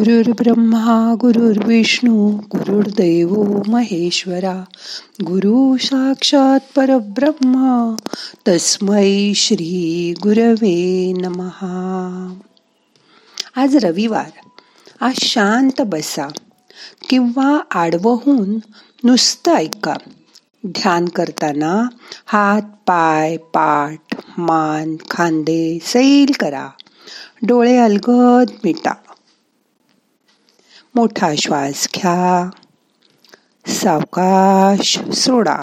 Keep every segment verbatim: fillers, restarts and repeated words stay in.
गुरुर्ब्रह्मा गुरुर्विष्णू गुरुर्दैव महेश्वरा गुरु साक्षात परब्रह्मा तस्मै श्री गुरवे नमहा. आज रविवार. आज शांत बसा किंवा आडवहून नुसतं ऐका. ध्यान करताना हात पाय पाठ मान खांदे सैल करा. डोळे अलगद मिटा. मोठा श्वास घ्या. सावकाश सोडा.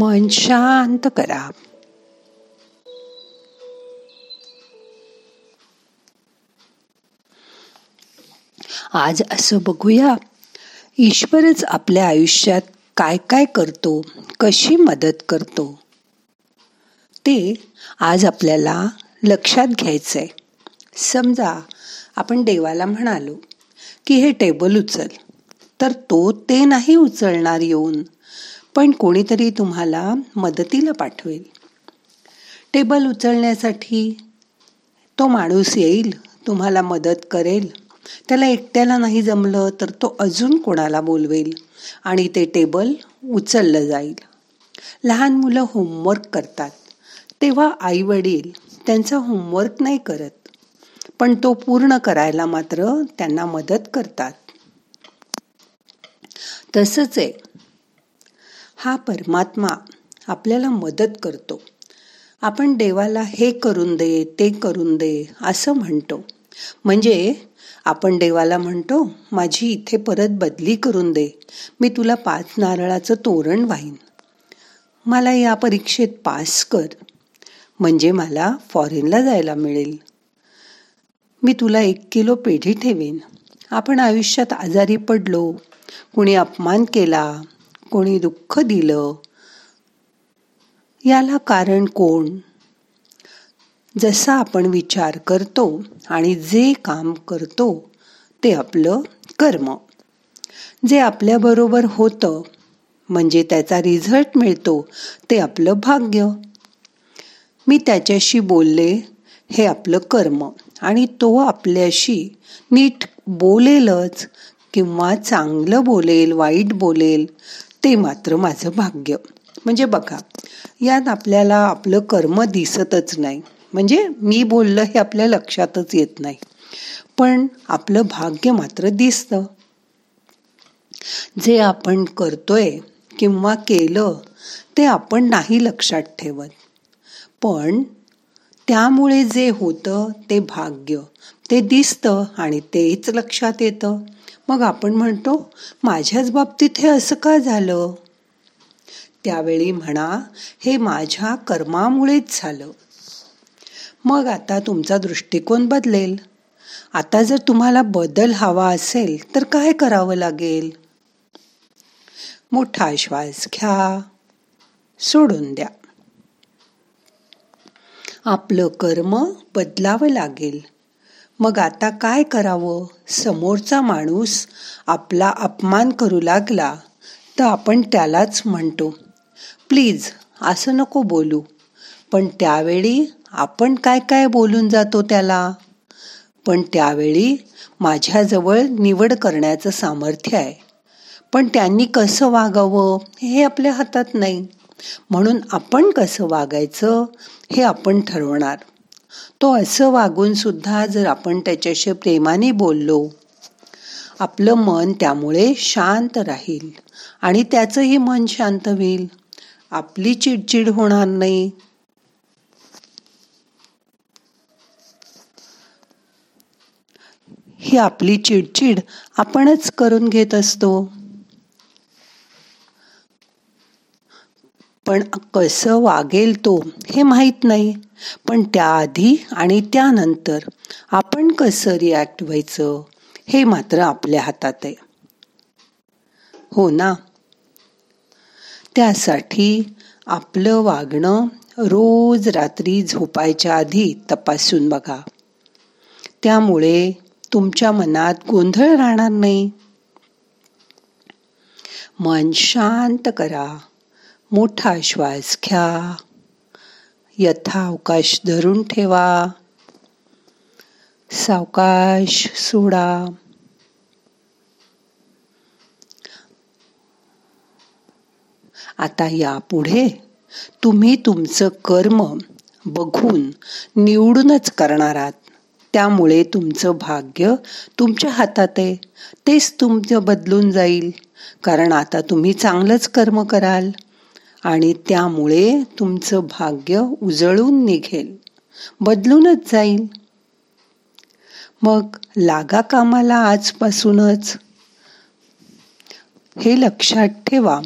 मन शांत करा. आज असं बघूया, ईश्वरच आपल्या आयुष्यात काय काय करतो, कशी मदत करतो ते आज आपल्याला लक्षात घ्यायचंय. समजा आपण देवाला म्हणालो की हे टेबल उचल, तर तो ते नाही उचलणार येऊन, पण कोणीतरी तुम्हाला मदतीला पाठवेल. टेबल उचलण्यासाठी तो माणूस येईल, तुम्हाला मदत करेल. त्याला एकट्याला नाही जमलं तर तो अजून कोणाला बोलवेल आणि ते टेबल उचललं जाईल. लहान मुलं होमवर्क करतात तेव्हा आईवडील त्यांचा होमवर्क नाही करत, पण तो पूर्ण करायला मात्र त्यांना मदत करतात. तसंच आहे, हा परमात्मा आपल्याला मदत करतो. आपण देवाला हे करून दे, ते करून दे असं म्हणतो. म्हणजे आपण देवाला म्हणतो, माझी इथे परत बदली करून दे, मी तुला पाच नारळाचं तोरण वाहीन, मला या परीक्षेत पास कर म्हणजे मला फॉरेनला जायला मिळेल, मी तुला एक किलो पेढी ठेवेन. आपण आयुष्यात आजारी पडलो, कुणी अपमान केला, कोणी दुःख दिलं, याला कारण कोण? जसा आपण विचार करतो आणि जे काम करतो ते आपलं कर्म. जे आपल्याबरोबर होतं म्हणजे त्याचा रिझल्ट मिळतो ते आपलं भाग्य. मी त्याच्याशी बोलले हे आपलं कर्म, आणि तो आपल्याशी नीट बोलेलच किंवा चांगलं बोलेल वाईट बोलेल ते मात्र माझं भाग्य. म्हणजे बघा, यात आपल्याला आपलं कर्म दिसतच नाही. म्हणजे मी बोललं हे आपल्या लक्षातच येत नाही, पण आपलं भाग्य मात्र दिसतं. जे आपण करतोय किंवा केलं ते आपण नाही लक्षात ठेवत, पण त्यामुळे जे होतं ते भाग्य ते दिसतं आणि तेच लक्षात येतं. मग आपण म्हणतो, माझ्याच बाबतीत हे असं का झालं? त्यावेळी म्हणा, हे माझ्या कर्मामुळेच झालं. मग आता तुमचा दृष्टिकोन बदलेल. आता जर तुम्हाला बदल हवा असेल तर काय करावं लागेल? मोठा श्वास घ्या, सोडून द्या. आपलं कर्म बदलावं लागेल. मग आता काय करावं? समोरचा माणूस आपला अपमान करू लागला तर आपण त्यालाच म्हणतो, प्लीज असं नको बोलू. पण त्यावेळी आपण काय काय बोलून जातो त्याला. पण त्यावेळी माझ्याजवळ निवड करण्याचं सामर्थ्य आहे, पण त्यांनी कसं वागावं हे आपल्या हातात नाही, म्हणून आपण कसं वागायचं हे आपण ठरवणार. तो असं वागून सुद्धा जर आपण त्याच्याशी प्रेमाने बोललो, आपलं मन त्यामुळे शांत राहील आणि त्याचंही मन शांत होईल. आपली चिडचिड होणार नाही. ही आपली चिडचिड आपणच करून घेत असतो. पण कसं वागेल तो हे माहीत नाही. पण त्याआधी आणि त्यानंतर आपण कसं रिॲक्ट व्हायचं हे मात्र आपल्या हातात आहे, हो ना. त्यासाठी आपलं वागणं रोज रात्री झोपायच्या आधी तपासून बघा. त्यामुळे तुमच्या मनात गोंधळ राहणार नाही. मन शांत करा. मोठा श्वास घ्या. यथावकाश धरून ठेवा. सावकाश सोडा. आता यापुढे तुम्ही तुमचं कर्म बघून निवडूनच करणार आहात. त्यामुळे तुमचं भाग्य तुमच्या हातात आहे. तेच तुमचं बदलून जाईल, कारण आता तुम्ही चांगलंच कर्म कराल आणि त्यामुळे तुमचं भाग्य उजळून निघेल, बदलूनच जाईल. मग लागा कामाला आजपासूनच. हे लक्षात ठेवा,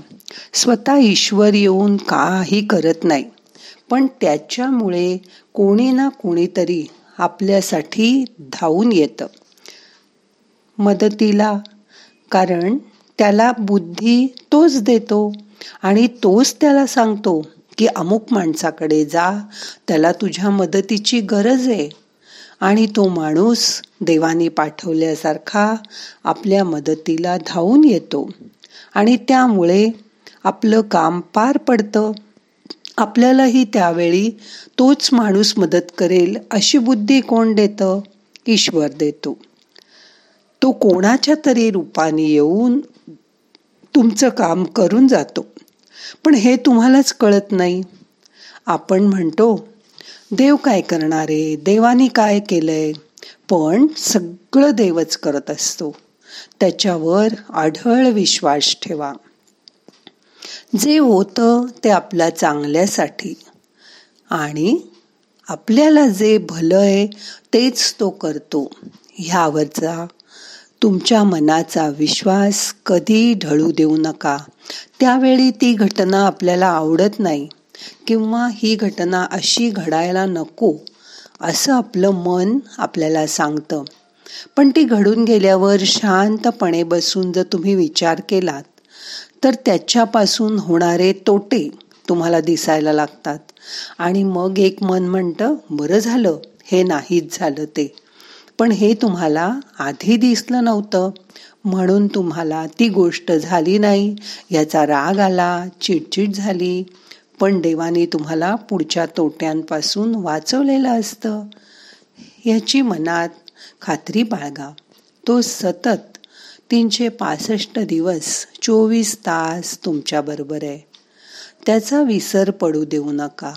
स्वतः ईश्वर येऊन काही करत नाही, पण त्याच्यामुळे कोणी ना कोणीतरी आपल्यासाठी धावून येतं मदतीला, कारण त्याला बुद्धी तोच देतो आणि तोच त्याला सांगतो की अमुक माणसाकडे जा, त्याला तुझ्या मदतीची गरज आहे. आणि तो माणूस देवाने पाठवल्यासारखा आपल्या मदतीला धावून येतो आणि त्यामुळे आपलं काम पार पडतं. आपल्यालाही त्यावेळी तोच माणूस मदत करेल अशी बुद्धी कोण देतं? ईश्वर देतो. तो कोणाच्या तरी रूपाने येऊन तुमचं काम करून जातो, पण हे तुम्हालाच कळत नाही. आपण म्हणतो देव काय करणार आहे, देवानी काय केलंय, पण सगळं देवच करत असतो. त्याच्यावर आढळ विश्वास ठेवा. जे होतं ते आपल्या चांगल्यासाठी आणि आपल्याला जे भलं आहे तेच तो करतो. ह्यावरचा तुमच्या मनाचा विश्वास कधी ढळू देऊ नका. त्यावेळी ती घटना आपल्याला आवडत नाही किंवा ही घटना अशी घडायला नको असं आपलं मन आपल्याला सांगतं, पण ती घडून गेल्यावर शांतपणे बसून जर तुम्ही विचार केलात तर त्याच्यापासून होणारे तोटे तुम्हाला दिसायला लागतात. आणि मग एक मन म्हणतं बरं झालं हे नाहीच झालं ते, पण हे तुम्हाला आधी दिसलं नव्हतं म्हणून तुम्हाला ती गोष्ट झाली नाही याचा राग आला, चिडचिड झाली, पण देवाने तुम्हाला पुढच्या तोट्यांपासून वाचवलेलं असतं. याची मनात खात्री बाळगा. तो सतत तीनशे पासष्ट दिवस चोवीस तास तुमच्याबरोबर आहे. त्याचा विसर पडू देऊ नका.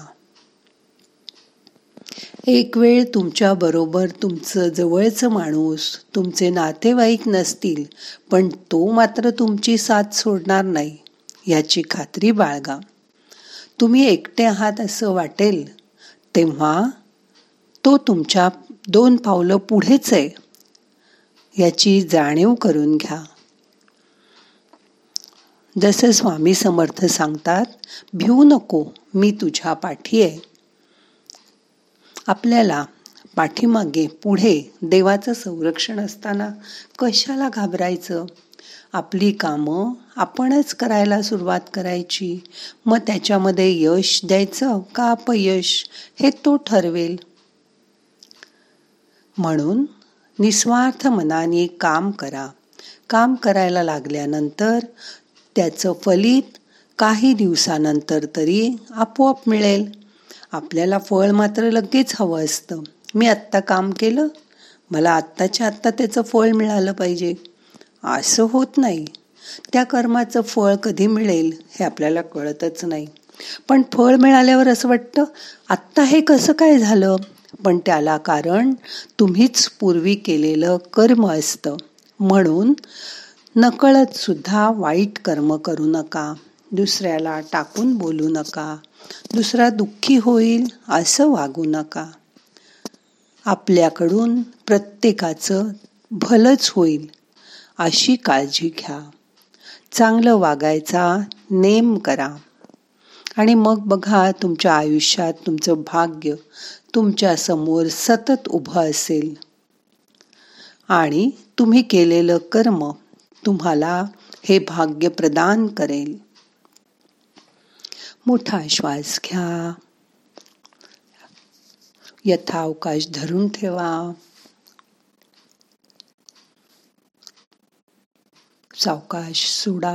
एक वेळ तुमच्याबरोबर तुमचं जवळचं माणूस, तुमचे नातेवाईक नसतील, पण तो मात्र तुमची साथ सोडणार नाही याची खात्री बाळगा. तुम्ही एकटे आहात असं वाटेल तेव्हा तो तुमच्या दोन पावलं पुढेच आहे याची जाणीव करून घ्या. जसं स्वामी समर्थ सांगतात, भिऊ नको, मी तुझ्या पाठी आहे. आपल्याला पाठीमागे पुढे देवाचं संरक्षण असताना कशाला घाबरायचं? आपली कामं आपणच करायला सुरुवात करायची. मग त्याच्यामध्ये यश द्यायचं का अपयश हे तो ठरवेल. म्हणून निस्वार्थ मनाने काम करा. काम करायला लागल्यानंतर त्याचं फलित काही दिवसानंतर तरी आपोआप मिळेल. आपल्याला फळ मात्र लगेच हवं असतं. मी आत्ता काम केलं, मला आत्ताच्या आत्ता त्याचं फळ मिळालं पाहिजे, असं होत नाही. त्या कर्माचं फळ कधी मिळेल हे आपल्याला कळतच नाही. पण फळ मिळाल्यावर असं वाटतं आत्ता हे कसं काय झालं, पण त्याला कारण तुम्हीच पूर्वी केलेलं कर्म असतं. म्हणून नकळत सुद्धा वाईट कर्म करू नका, दुसऱ्याला टाकून बोलू नका, दुसरा दुःखी होईल असं वागू नका. आपल्याकडून प्रत्येकाचं भलंच होईल अशी काळजी घ्या. चांगलं वागायचा नेम करा आणि मग बघा तुमच्या आयुष्यात तुमचं भाग्य तुमच्या समोर सतत उभं असेल आणि तुम्ही केलेलं कर्म तुम्हाला हे भाग्य प्रदान करेल. मोठा श्वास घ्या, यथावकाश धरून ठेवा, सावकाश सोडा.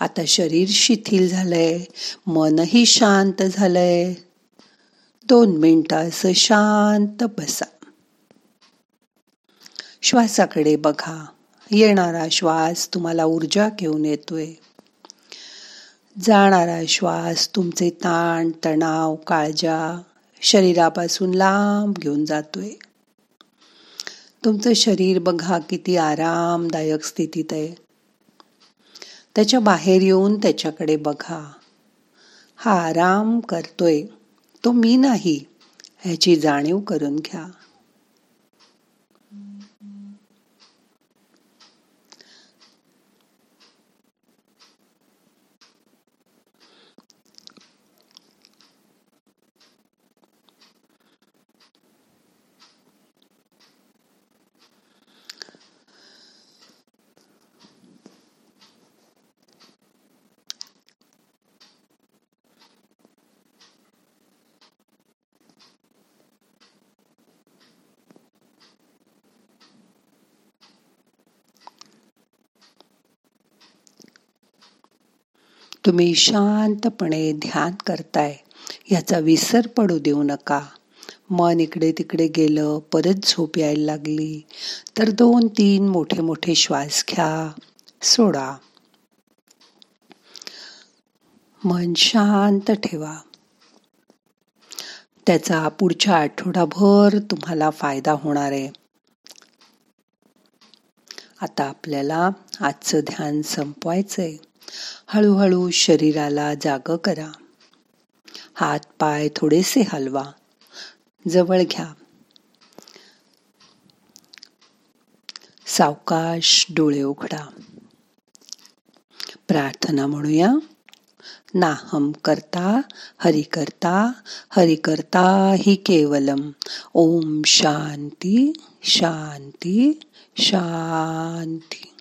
आता शरीर शिथिल झालंय, मनही शांत झालंय. दोन मिनिटं असं शांत बसा. श्वासाकडे बघा. येणारा श्वास तुम्हाला ऊर्जा घेऊन येतोय, जाणारा श्वास तुमचे ताण तणाव काळजा शरीरापासून लांब घेऊन जातोय. तुमचं शरीर बघा किती आरामदायक स्थितीत आहे. त्याच्या बाहेर येऊन त्याच्याकडे बघा. हा आराम करतोय, तो मी नाही, ह्याची जाणीव करून घ्या. तुम्ही शांतपणे ध्यान करताय याचा विसर पडू देऊ नका. मन इकडे तिकडे गेलं, परत झोप यायला लागली तर दोन तीन मोठे मोठे श्वास घ्या, सोडा. मन शांत ठेवा. त्याचा पुढच्या आठवडाभर तुम्हाला फायदा होणार आहे. आता आपल्याला आजचं ध्यान संपवायचंय. हळूहळू शरीराला जागं करा. हात पाय थोडेसे हलवा, जवळ घ्या. सावकाश डोळे उघडा. प्रार्थना म्हणूया. नाहं करता हरि करता हरि करता हि केवलम. ओम शांती शांती शांती.